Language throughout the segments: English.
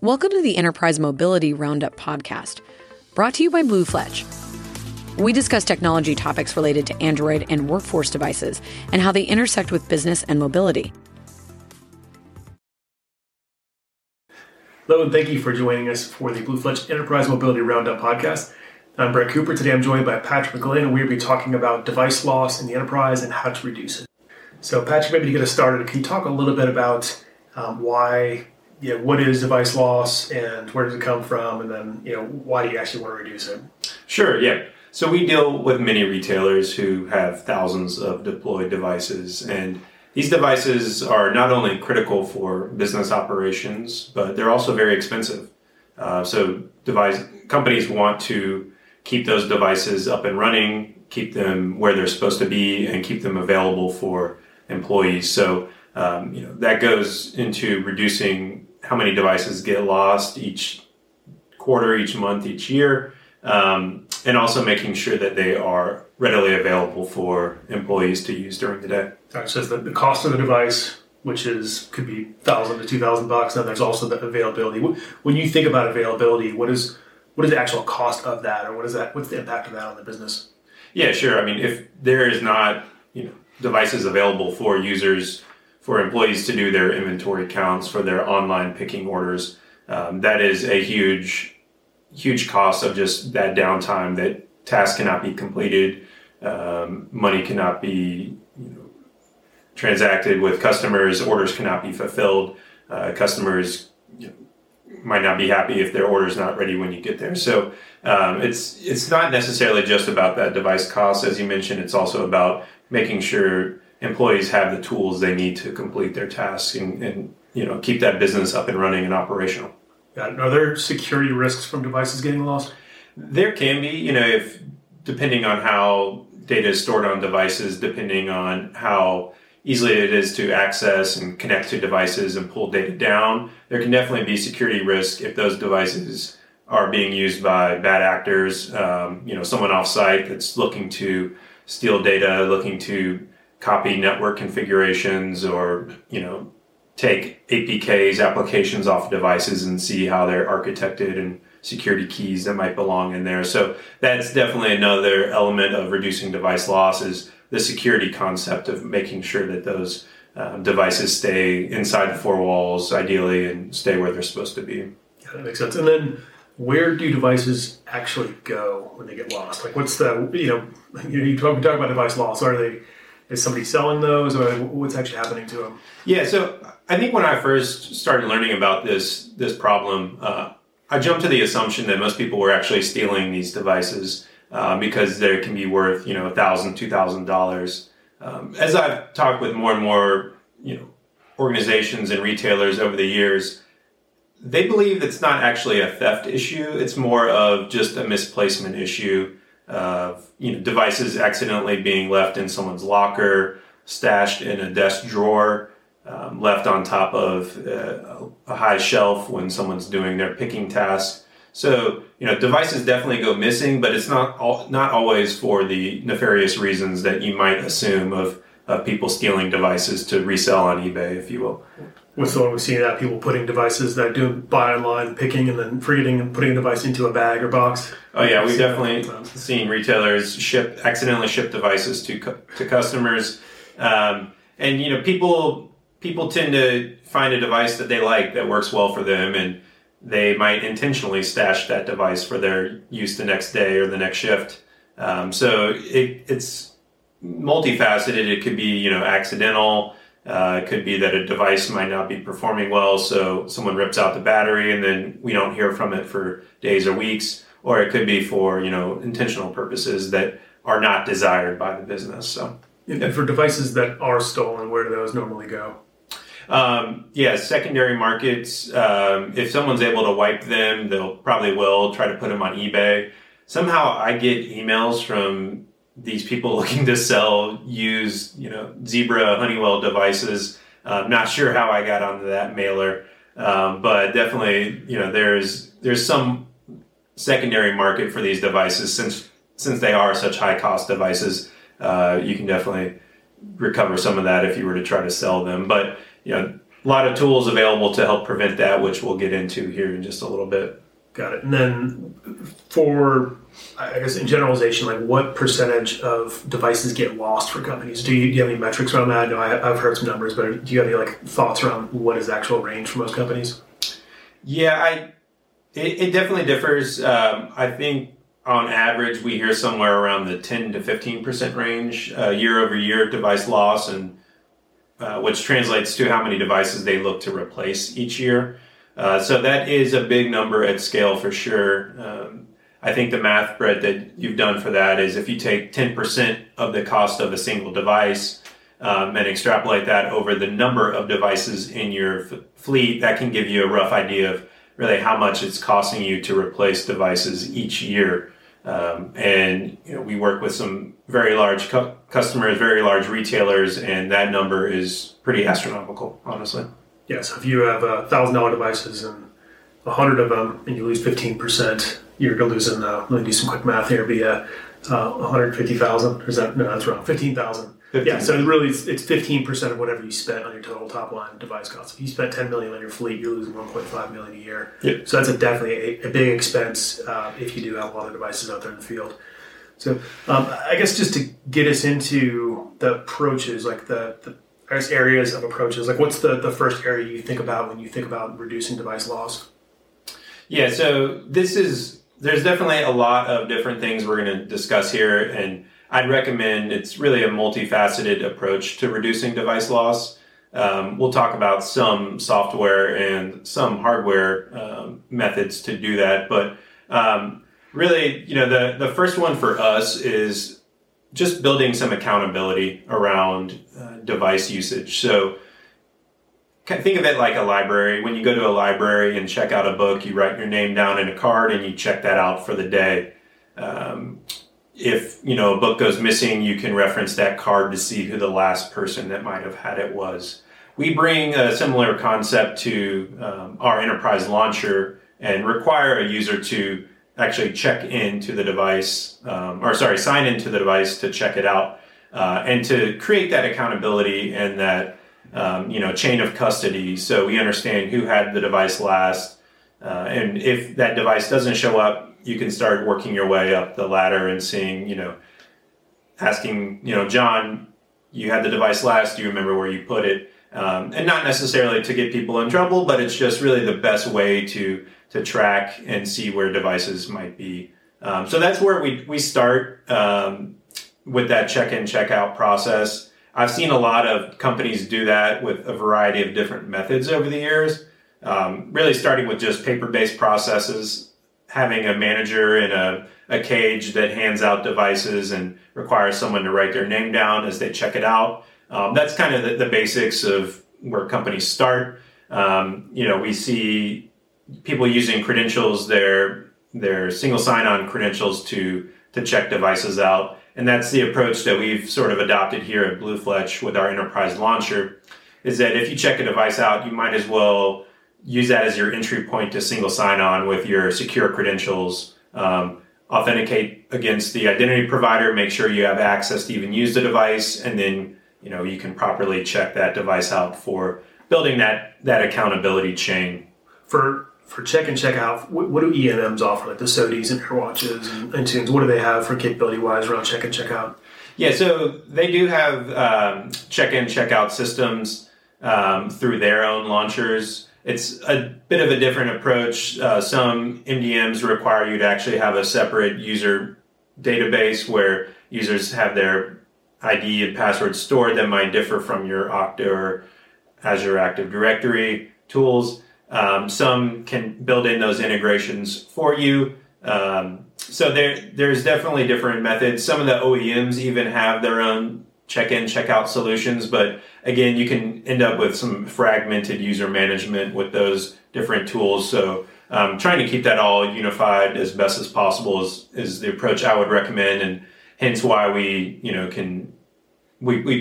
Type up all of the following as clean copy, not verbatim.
Welcome to the Enterprise Mobility Roundup podcast, brought to you by BlueFletch. We discuss technology topics related to Android and workforce devices and how they intersect with business and mobility. Hello, and thank you for joining us for the BlueFletch Enterprise Mobility Roundup podcast. I'm Brett Cooper. Today I'm joined by Patrick McGlynn, and we'll be talking about device loss in the enterprise and how to reduce it. So Patrick, maybe to get us started, can you talk a little bit about what is device loss and where does it come from, and then why do you actually want to reduce it? Sure, yeah. So we deal with many retailers who have thousands of deployed devices, and these devices are not only critical for business operations, but they're also very expensive. Companies want to keep those devices up and running, keep them where they're supposed to be, and keep them available for employees. So that goes into reducing how many devices get lost each quarter, each month, each year. And also making sure that they are readily available for employees to use during the day. So it's the cost of the device, which could be $1,000 to $2,000, and there's also the availability. When you think about availability, what is the actual cost of that, or what's the impact of that on the business? Yeah, sure. I mean, if there is not devices available for users, for employees to do their inventory counts, for their online picking orders, that is a huge cost of just that downtime, that tasks cannot be completed, money cannot be transacted with customers, orders cannot be fulfilled, customers might not be happy if their order's not ready when you get there. So it's not necessarily just about that device cost. As you mentioned, it's also about making sure employees have the tools they need to complete their tasks and keep that business up and running and operational. Are there security risks from devices getting lost? There can be, depending on how data is stored on devices, depending on how easily it is to access and connect to devices and pull data down, there can definitely be security risk if those devices are being used by bad actors, someone off-site that's looking to steal data, looking to copy network configurations, or, take APKs, applications off devices, and see how they're architected and security keys that might belong in there. So that's definitely another element of reducing device loss, is the security concept of making sure that those devices stay inside the four walls, ideally, and stay where they're supposed to be. Yeah, that makes sense. And then where do devices actually go when they get lost? Like what's the, you talk about device loss, is somebody selling those, or what's actually happening to them? Yeah, so I think when I first started learning about this problem, I jumped to the assumption that most people were actually stealing these devices because they can be worth, $1,000, $2,000. As I've talked with more and more, organizations and retailers over the years, they believe it's not actually a theft issue. It's more of just a misplacement issue of devices accidentally being left in someone's locker, stashed in a desk drawer, left on top of a high shelf when someone's doing their picking task. So devices definitely go missing, but it's not always for the nefarious reasons that you might assume of people stealing devices to resell on eBay, if you will. What's the one we've seen that people putting devices that do buy online, picking, and then forgetting and putting a device into a bag or box? Oh yeah, we've definitely seen retailers accidentally ship devices to customers, and people tend to find a device that they like that works well for them, and they might intentionally stash that device for their use the next day or the next shift. So it's multifaceted. It could be accidental. It could be that a device might not be performing well, so someone rips out the battery and then we don't hear from it for days or weeks. Or it could be for, intentional purposes that are not desired by the business. So, and for devices that are stolen, where do those normally go? Secondary markets. If someone's able to wipe them, they'll probably try to put them on eBay. Somehow I get emails from these people looking to sell used, Zebra, Honeywell devices. Not sure how I got onto that mailer, but definitely, there's some secondary market for these devices since they are such high cost devices. You can definitely recover some of that if you were to try to sell them. But A lot of tools available to help prevent that, which we'll get into here in just a little bit. Got it. And then for, I guess, in generalization, like what percentage of devices get lost for companies? Do you have any metrics around that? I know I've heard some numbers, but do you have any like thoughts around what is the actual range for most companies? Yeah, it definitely differs. I think on average we hear somewhere around the 10 to 15% range year over year device loss, and which translates to how many devices they look to replace each year. So that is a big number at scale for sure. I think the math, Brett, that you've done for that is if you take 10% of the cost of a single device and extrapolate that over the number of devices in your fleet, that can give you a rough idea of really how much it's costing you to replace devices each year. And you know, we work with some very large customers, very large retailers, and that number is pretty astronomical, honestly. Yeah, so if you have $1,000 devices and 100 of them and you lose 15%, you're going to lose, let me do some quick math here, be $150,000. No, that's wrong, $15,000. Yeah, so really it's 15% of whatever you spent on your total top line device costs. If you spent $10 million on your fleet, you're losing $1.5 million a year. Yep. So that's definitely a big expense if you do have a lot of devices out there in the field. So I guess just to get us into the approaches, like the areas of approaches, like what's the first area you think about when you think about reducing device loss? Yeah, so there's definitely a lot of different things we're going to discuss here, and I'd recommend it's really a multifaceted approach to reducing device loss. We'll talk about some software and some hardware methods to do that, but really, you know, the first one for us is just building some accountability around device usage. So think of it like a library. When you go to a library and check out a book, you write your name down in a card and you check that out for the day. If you know a book goes missing, you can reference that card to see who the last person that might have had it was. We bring a similar concept to our enterprise launcher and require a user to actually check into the device, sign into the device to check it out, and to create that accountability and that chain of custody, so we understand who had the device last. And if that device doesn't show up, you can start working your way up the ladder and seeing, asking, John, you had the device last, do you remember where you put it? And not necessarily to get people in trouble, but it's just really the best way to track and see where devices might be. So that's where we start with that check-in, check-out process. I've seen a lot of companies do that with a variety of different methods over the years, really starting with just paper-based processes, having a manager in a cage that hands out devices and requires someone to write their name down as they check it out. That's kind of the basics of where companies start. We see people using credentials, their single sign-on credentials to check devices out. And that's the approach that we've sort of adopted here at BlueFletch with our enterprise launcher, is that if you check a device out, you might as well use that as your entry point to single sign-on with your secure credentials. Authenticate against the identity provider, make sure you have access to even use the device, and then you can properly check that device out for building that accountability chain. For check and check out, what do ENMs offer, like the SOTIs and AirWatches and Tunes? What do they have for capability-wise around check and check out? Yeah, so they do have check-in, check-out systems through their own launchers. It's a bit of a different approach. Some MDMs require you to actually have a separate user database where users have their ID and password stored that might differ from your Okta or Azure Active Directory tools. Some can build in those integrations for you. So there's definitely different methods. Some of the OEMs even have their own check-in, check-out solutions, but again, you can end up with some fragmented user management with those different tools. So trying to keep that all unified as best as possible is the approach I would recommend, and hence why we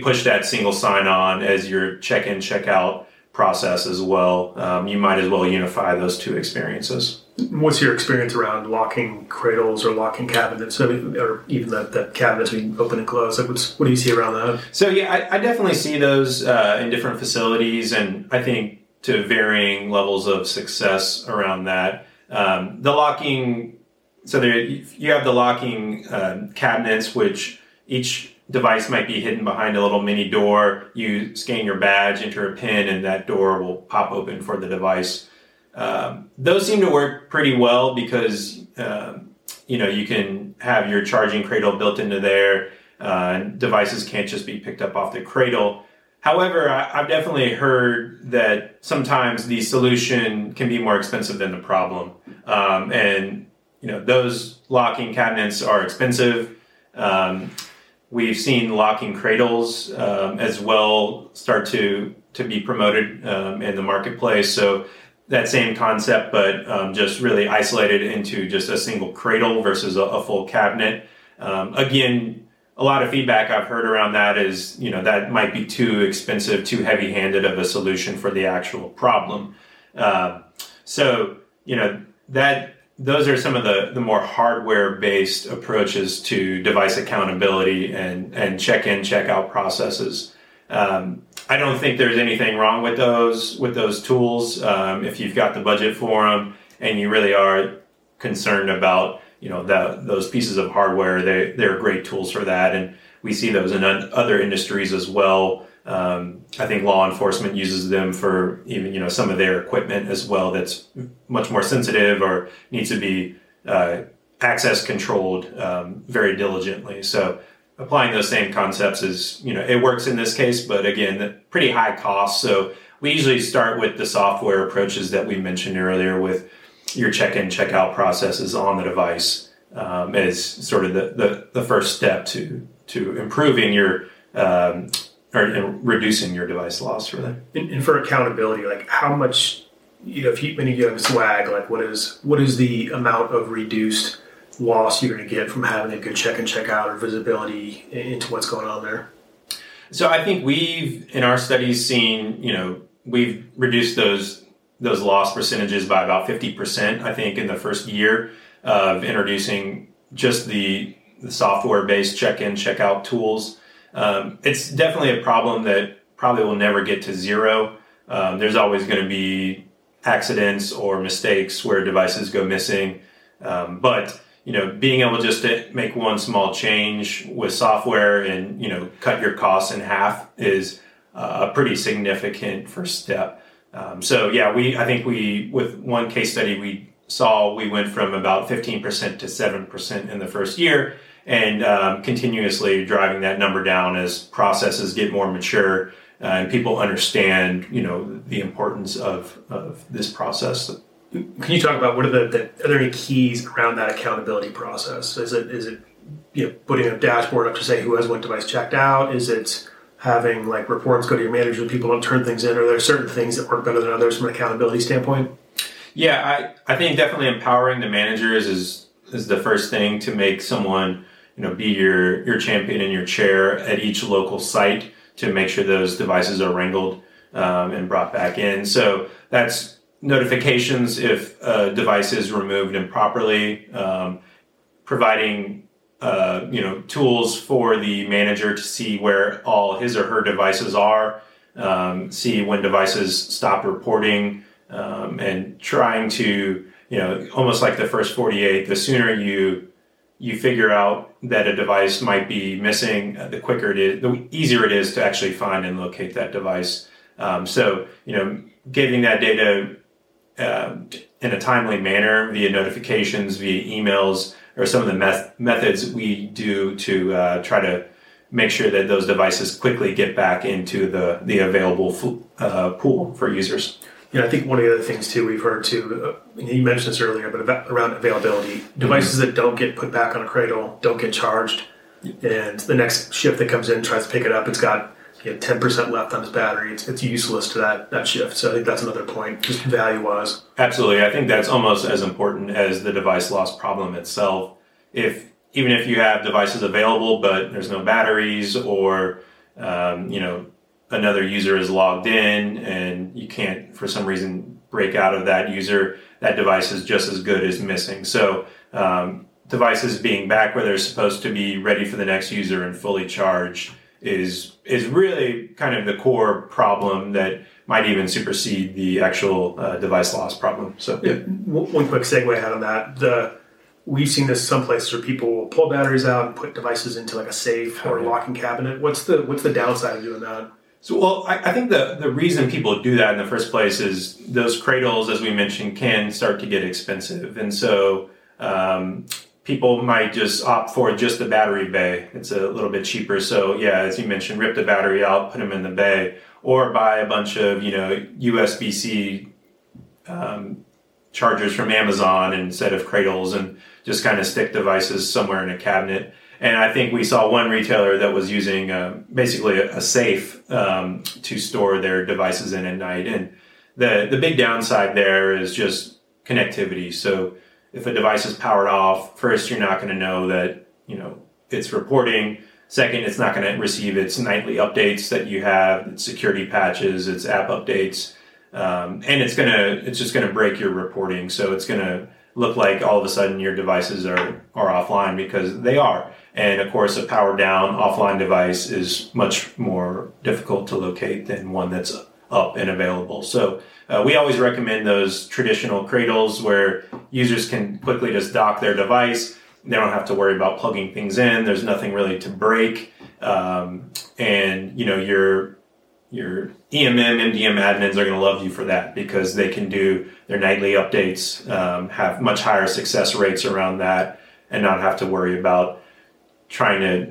push that single sign-on as your check-in, check-out process as well. You might as well unify those two experiences. What's your experience around locking cradles or locking cabinets, or even the cabinets we open and close? Like, what do you see around that? So, yeah, I definitely see those in different facilities, and I think to varying levels of success around that. The locking, so there, you have the locking cabinets, which each device might be hidden behind a little mini door. You scan your badge, enter a PIN, and that door will pop open for the device. Those seem to work pretty well because, you can have your charging cradle built into there. And devices can't just be picked up off the cradle. However, I've definitely heard that sometimes the solution can be more expensive than the problem. Those locking cabinets are expensive. We've seen locking cradles as well start to be promoted in the marketplace. So that same concept, but just really isolated into just a single cradle versus a full cabinet. Again, a lot of feedback I've heard around that is, that might be too expensive, too heavy-handed of a solution for the actual problem. Those are some of the more hardware-based approaches to device accountability and check-in, check-out processes. I don't think there's anything wrong with those tools. If you've got the budget for them and you really are concerned about those pieces of hardware, they're great tools for that. And we see those in other industries as well. I think law enforcement uses them for even some of their equipment as well that's much more sensitive or needs to be access controlled very diligently. So applying those same concepts is it works in this case, but again, pretty high cost. So we usually start with the software approaches that we mentioned earlier with your check-in, check-out processes on the device as sort of the first step to improving your and reducing your device loss for them. And for accountability, like how much, if you, many of you have swag, like what is the amount of reduced loss you're going to get from having a good check and check out or visibility into what's going on there? So I think we've, in our studies, seen, we've reduced those loss percentages by about 50%, I think, in the first year of introducing just the software-based check-in, check-out tools. It's definitely a problem that probably will never get to zero. There's always going to be accidents or mistakes where devices go missing. Being able just to make one small change with software and, cut your costs in half is a pretty significant first step. With one case study we went from about 15% to 7% in the first year. And continuously driving that number down as processes get more mature and people understand, the importance of this process. Can you talk about are there any keys around that accountability process? Is it putting a dashboard up to say who has what device checked out? Is it having like reports go to your manager and people don't turn things in? Are there certain things that work better than others from an accountability standpoint? Yeah, I think definitely empowering the managers is the first thing to make someone be your champion in your chair at each local site to make sure those devices are wrangled and brought back in. So that's notifications if a device is removed improperly, providing tools for the manager to see where all his or her devices are, see when devices stop reporting, and trying to almost like the first 48, the sooner you figure out that a device might be missing, the quicker it is, the easier it is to actually find and locate that device. Giving that data in a timely manner via notifications, via emails, or some of the methods we do to try to make sure that those devices quickly get back into the available pool for users. I think one of the other things, too, we've heard, too, and you mentioned this earlier, but around availability. Devices that don't get put back on a cradle don't get charged, and the next shift that comes in tries to pick it up. It's got 10% left on its battery. It's useless to that shift. So I think that's another point, just value-wise. Absolutely. I think that's almost as important as the device loss problem itself. Even if you have devices available, but there's no batteries or another user is logged in and you can't, for some reason, break out of that user, that device is just as good as missing. So devices being back where they're supposed to be, ready for the next user and fully charged is really kind of the core problem that might even supersede the actual device loss problem. So yeah. One quick segue out on that. We've seen this some places where people will pull batteries out and put devices into like a safe or locking cabinet. What's the downside of doing that? So, well, I think the reason people do that in the first place is those cradles, as we mentioned, can start to get expensive. And so people might just opt for just the battery bay. It's a little bit cheaper. So, yeah, as you mentioned, rip the battery out, put them in the bay, or buy a bunch of, USB-C chargers from Amazon instead of cradles and just kind of stick devices somewhere in a cabinet. And I think we saw one retailer that was using basically a safe to store their devices in at night. And the big downside there is just connectivity. So if a device is powered off, first, you're not going to know that, it's reporting. Second, it's not going to receive its nightly updates that you have, its security patches, its app updates. And it's just going to break your reporting. So it's going to look like all of a sudden your devices are offline, because they are. And of course, a powered down offline device is much more difficult to locate than one that's up and available. So we always recommend those traditional cradles where users can quickly just dock their device. They don't have to worry about plugging things in. There's nothing really to break. Your EMM, MDM admins are going to love you for that, because they can do their nightly updates, have much higher success rates around that, and not have to worry about trying to,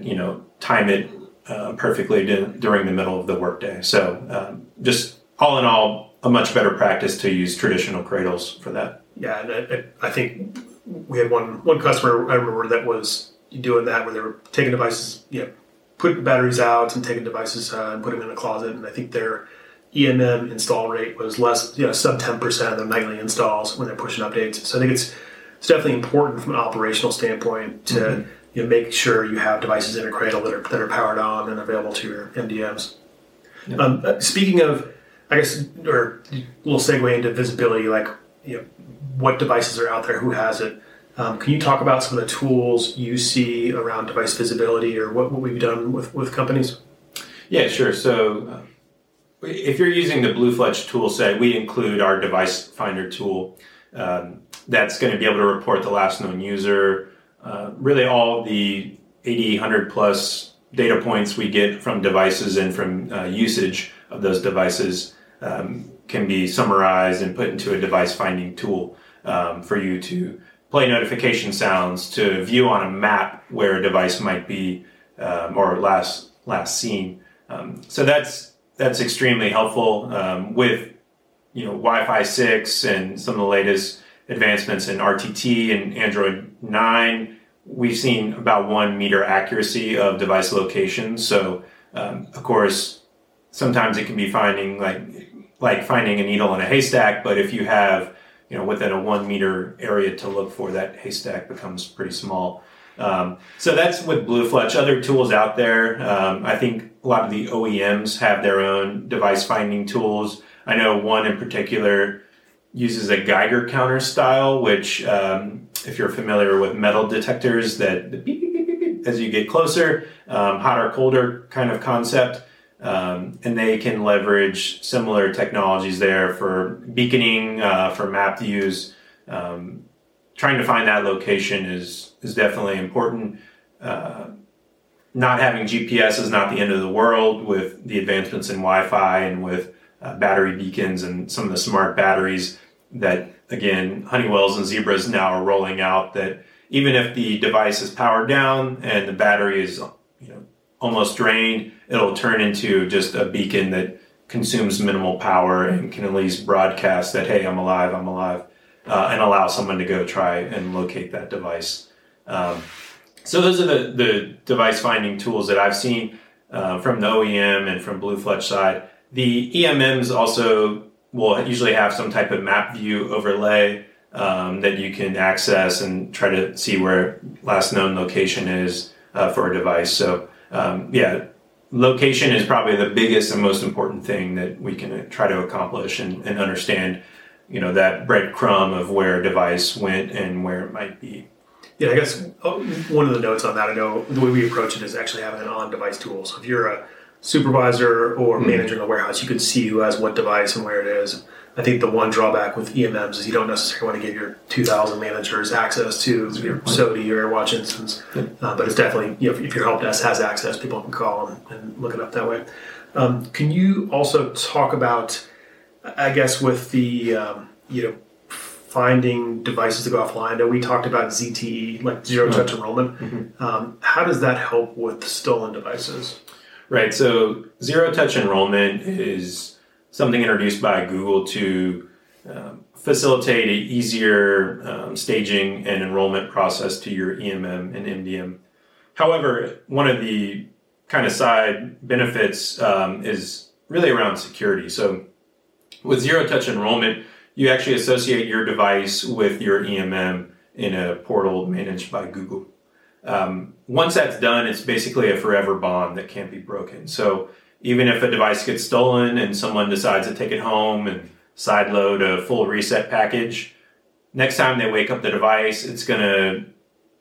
time it perfectly during the middle of the workday. So just all in all, a much better practice to use traditional cradles for that. Yeah, and I think we had one customer, I remember, that was doing that where they were taking devices, put batteries out and taking devices and putting them in a closet. And I think their EMM install rate was less, sub 10% of their nightly installs when they're pushing updates. So I think it's definitely important from an operational standpoint to make sure you have devices in a cradle that are powered on and available to your MDMs. Yeah. Speaking of, I guess, or a little segue into visibility, what devices are out there, who has it. Can you talk about some of the tools you see around device visibility, or what we've done with companies? Yeah, sure. So if you're using the BlueFletch tool set, we include our device finder tool. That's going to be able to report the last known user, really all the 80, 100 plus data points we get from devices and from usage of those devices can be summarized and put into a device finding tool for you to play notification sounds, to view on a map where a device might be or last seen. So that's extremely helpful with Wi-Fi 6 and some of the latest advancements in RTT and Android 9. We've seen about 1 meter accuracy of device location. So of course, sometimes it can be finding like finding a needle in a haystack, but if you have within a 1 meter area to look for, that haystack becomes pretty small. So that's with BlueFletch. Other tools out there, I think a lot of the OEMs have their own device finding tools. I know one in particular uses a Geiger counter style, which if you're familiar with metal detectors, that the beep, beep, beep, beep, beep as you get closer, hotter, colder kind of concept. And they can leverage similar technologies there for beaconing, for map views. Trying to find that location is definitely important. Not having GPS is not the end of the world with the advancements in Wi-Fi and with battery beacons and some of the smart batteries that, again, Honeywells and Zebras now are rolling out, that even if the device is powered down and the battery is almost drained, it'll turn into just a beacon that consumes minimal power and can at least broadcast that, hey, I'm alive, and allow someone to go try and locate that device. So those are the device finding tools that I've seen from the OEM and from BlueFletch side. The EMMs also will usually have some type of map view overlay that you can access and try to see where last known location is for a device. So location is probably the biggest and most important thing that we can try to accomplish and understand, you know, that breadcrumb of where a device went and where it might be. Yeah, I guess one of the notes on that, I know the way we approach it is actually having an on-device tool. So if you're a supervisor or manager in the warehouse, you can see who has what device and where it is. I think the one drawback with EMMs is you don't necessarily want to give your 2,000 managers access to your SOTI or AirWatch instance, but it's definitely, you know, if your help desk has access, people can call and look it up that way. Can you also talk about, I guess, with the finding devices to go offline? I know we talked about ZTE, like zero-touch enrollment. Mm-hmm. How does that help with stolen devices? Right. So zero-touch enrollment is something introduced by Google to facilitate an easier staging and enrollment process to your EMM and MDM. However, one of the kind of side benefits is really around security. So with zero-touch enrollment, you actually associate your device with your EMM in a portal managed by Google. Once that's done, it's basically a forever bond that can't be broken. So even if a device gets stolen and someone decides to take it home and sideload a full reset package, next time they wake up the device, it's going to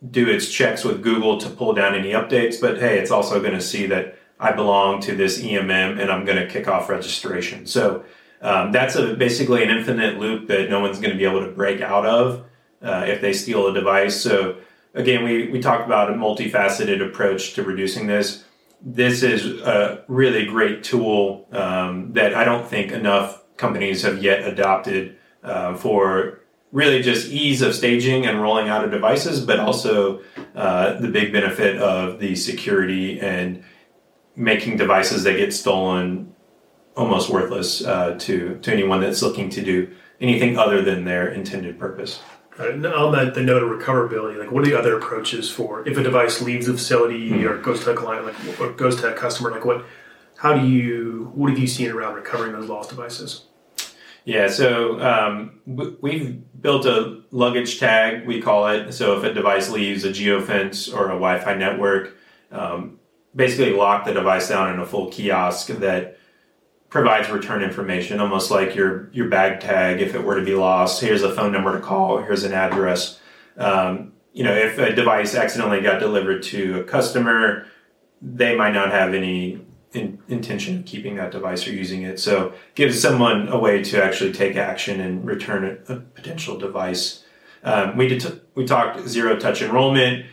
do its checks with Google to pull down any updates. But hey, it's also going to see that I belong to this EMM and I'm going to kick off registration. So that's basically an infinite loop that no one's going to be able to break out of if they steal a device. So again, we talked about a multifaceted approach to reducing this. This is a really great tool that I don't think enough companies have yet adopted for really just ease of staging and rolling out of devices, but also the big benefit of the security and making devices that get stolen almost worthless to anyone that's looking to do anything other than their intended purpose. On the note of recoverability, like what are the other approaches for if a device leaves the facility or goes to a client, like or goes to a customer? Like what have you seen around recovering those lost devices? Yeah, so we've built a luggage tag, we call it. So if a device leaves a geofence or a Wi-Fi network, basically lock the device down in a full kiosk that provides return information, almost like your bag tag if it were to be lost. Here's a phone number to call. Here's an address. If a device accidentally got delivered to a customer, they might not have any intention of keeping that device or using it. So it gives someone a way to actually take action and return a potential device. We talked zero-touch enrollment,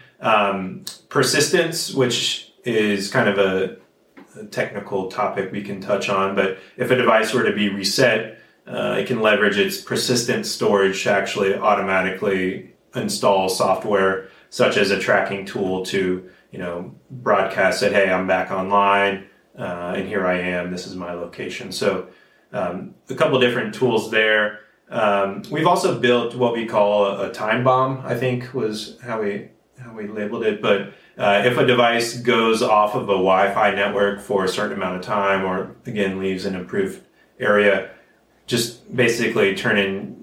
persistence, which is kind of a technical topic we can touch on, but if a device were to be reset, it can leverage its persistent storage to actually automatically install software such as a tracking tool to, broadcast that, hey, I'm back online, and here I am, this is my location. So a couple different tools there. We've also built what we call a time bomb, I think was how we labeled it, but if a device goes off of a Wi-Fi network for a certain amount of time or, again, leaves an approved area, just basically turn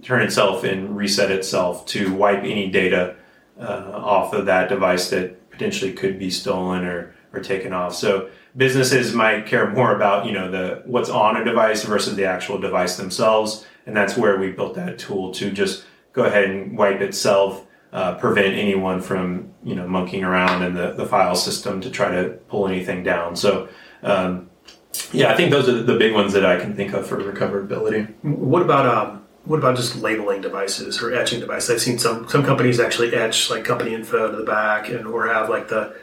itself and reset itself to wipe any data off of that device that potentially could be stolen or taken off. So businesses might care more about, what's on a device versus the actual device themselves, and that's where we built that tool to just go ahead and wipe itself. Prevent anyone from, monkeying around in the file system to try to pull anything down. So, I think those are the big ones that I can think of for recoverability. What about just labeling devices or etching devices? I've seen some companies actually etch like company info to the back or have like the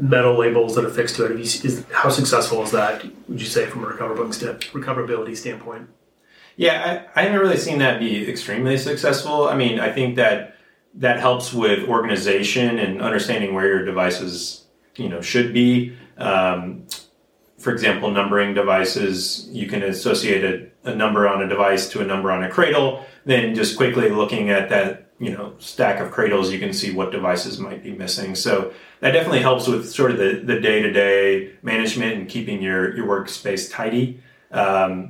metal labels that are fixed to it. How successful is that, would you say, from a recoverability standpoint? Yeah, I haven't really seen that be extremely successful. I mean, I think that helps with organization and understanding where your devices, should be. For example, numbering devices, you can associate a number on a device to a number on a cradle. Then just quickly looking at that, stack of cradles, you can see what devices might be missing. So that definitely helps with sort of the day-to-day management and keeping your workspace tidy. I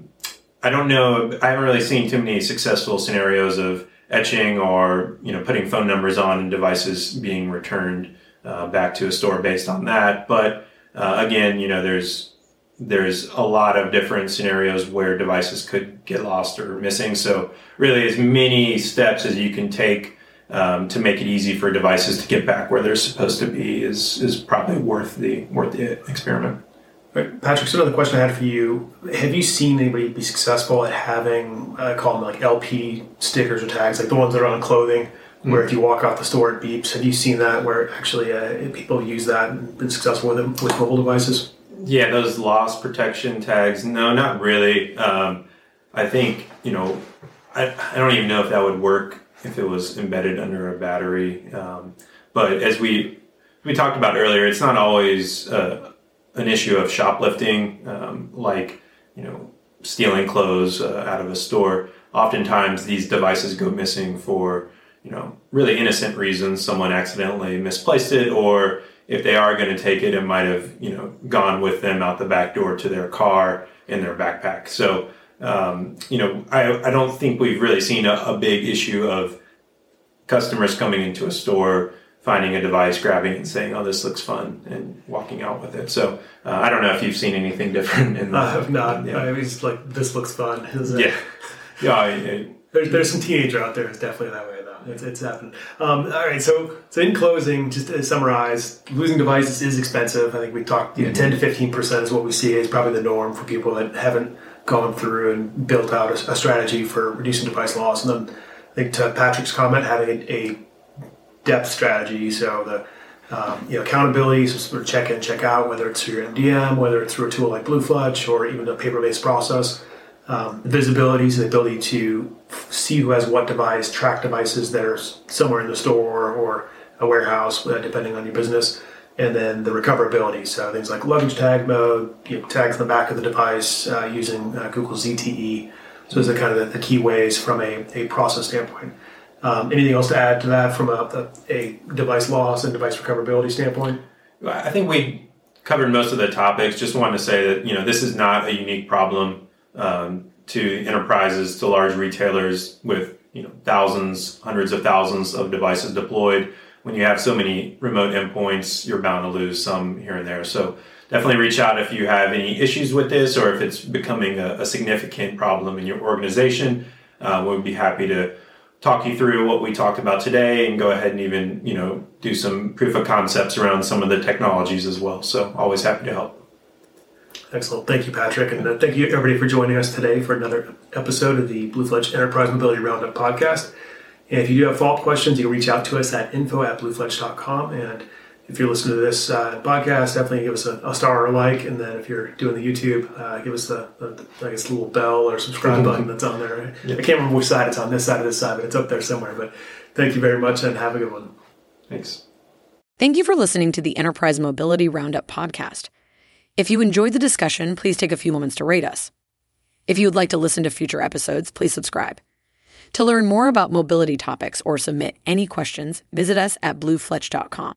haven't really seen too many successful scenarios of etching or, putting phone numbers on and devices being returned back to a store based on that. But again, there's there's a lot of different scenarios where devices could get lost or missing. So really as many steps as you can take to make it easy for devices to get back where they're supposed to be is probably worth the experiment. Right. Patrick, so another question I had for you. Have you seen anybody be successful at having, I call them like LP stickers or tags, like the ones that are on clothing, where if you walk out the store it beeps? Have you seen that where actually people use that and been successful with them with mobile devices? Yeah, those loss protection tags, no, not really. I think, I don't even know if that would work if it was embedded under a battery. But as we talked about earlier, it's not always an issue of shoplifting, stealing clothes out of a store. Oftentimes these devices go missing for, really innocent reasons. Someone accidentally misplaced it, or if they are going to take it, it might have, gone with them out the back door to their car in their backpack. So, I don't think we've really seen a big issue of customers coming into a store, finding a device, grabbing it and saying, oh, this looks fun, and walking out with it. So I don't know if you've seen anything different. I have not. Yeah. I mean, it's like, this looks fun. Yeah. Yeah. There's some teenager out there who's definitely that way, though. It's happened. All right, so in closing, just to summarize, losing devices is expensive. I think we talked 10 to 15% is what we see is probably the norm for people that haven't gone through and built out a strategy for reducing device loss. And then I think to Patrick's comment, having a depth strategy, so the accountability, so sort of check in, check out, whether it's through your MDM, whether it's through a tool like BlueFletch, or even a paper-based process. Visibility, so the ability to see who has what device, track devices that are somewhere in the store or a warehouse, depending on your business. And then the recoverability, so things like luggage tag mode, tags on the back of the device using Google ZTE. So those are kind of the key ways from a process standpoint. Anything else to add to that from a device loss and device recoverability standpoint? I think we covered most of the topics. Just wanted to say that, this is not a unique problem to enterprises, to large retailers with, thousands, hundreds of thousands of devices deployed. When you have so many remote endpoints, you're bound to lose some here and there. So definitely reach out if you have any issues with this, or if it's becoming a significant problem in your organization. We'd be happy to talk you through what we talked about today, and go ahead and even, do some proof of concepts around some of the technologies as well. So always happy to help. Excellent. Thank you, Patrick. And thank you, everybody, for joining us today for another episode of the BlueFletch Enterprise Mobility Roundup podcast. And if you do have follow-up questions, you can reach out to us at info@bluefletch.com. And if you're listening to this podcast, definitely give us a star or a like. And then if you're doing the YouTube, give us the little bell or subscribe button that's on there. Yeah. I can't remember which side it's on, this side or this side, but it's up there somewhere. But thank you very much, and have a good one. Thanks. Thank you for listening to the Enterprise Mobility Roundup podcast. If you enjoyed the discussion, please take a few moments to rate us. If you would like to listen to future episodes, please subscribe. To learn more about mobility topics or submit any questions, visit us at bluefletch.com.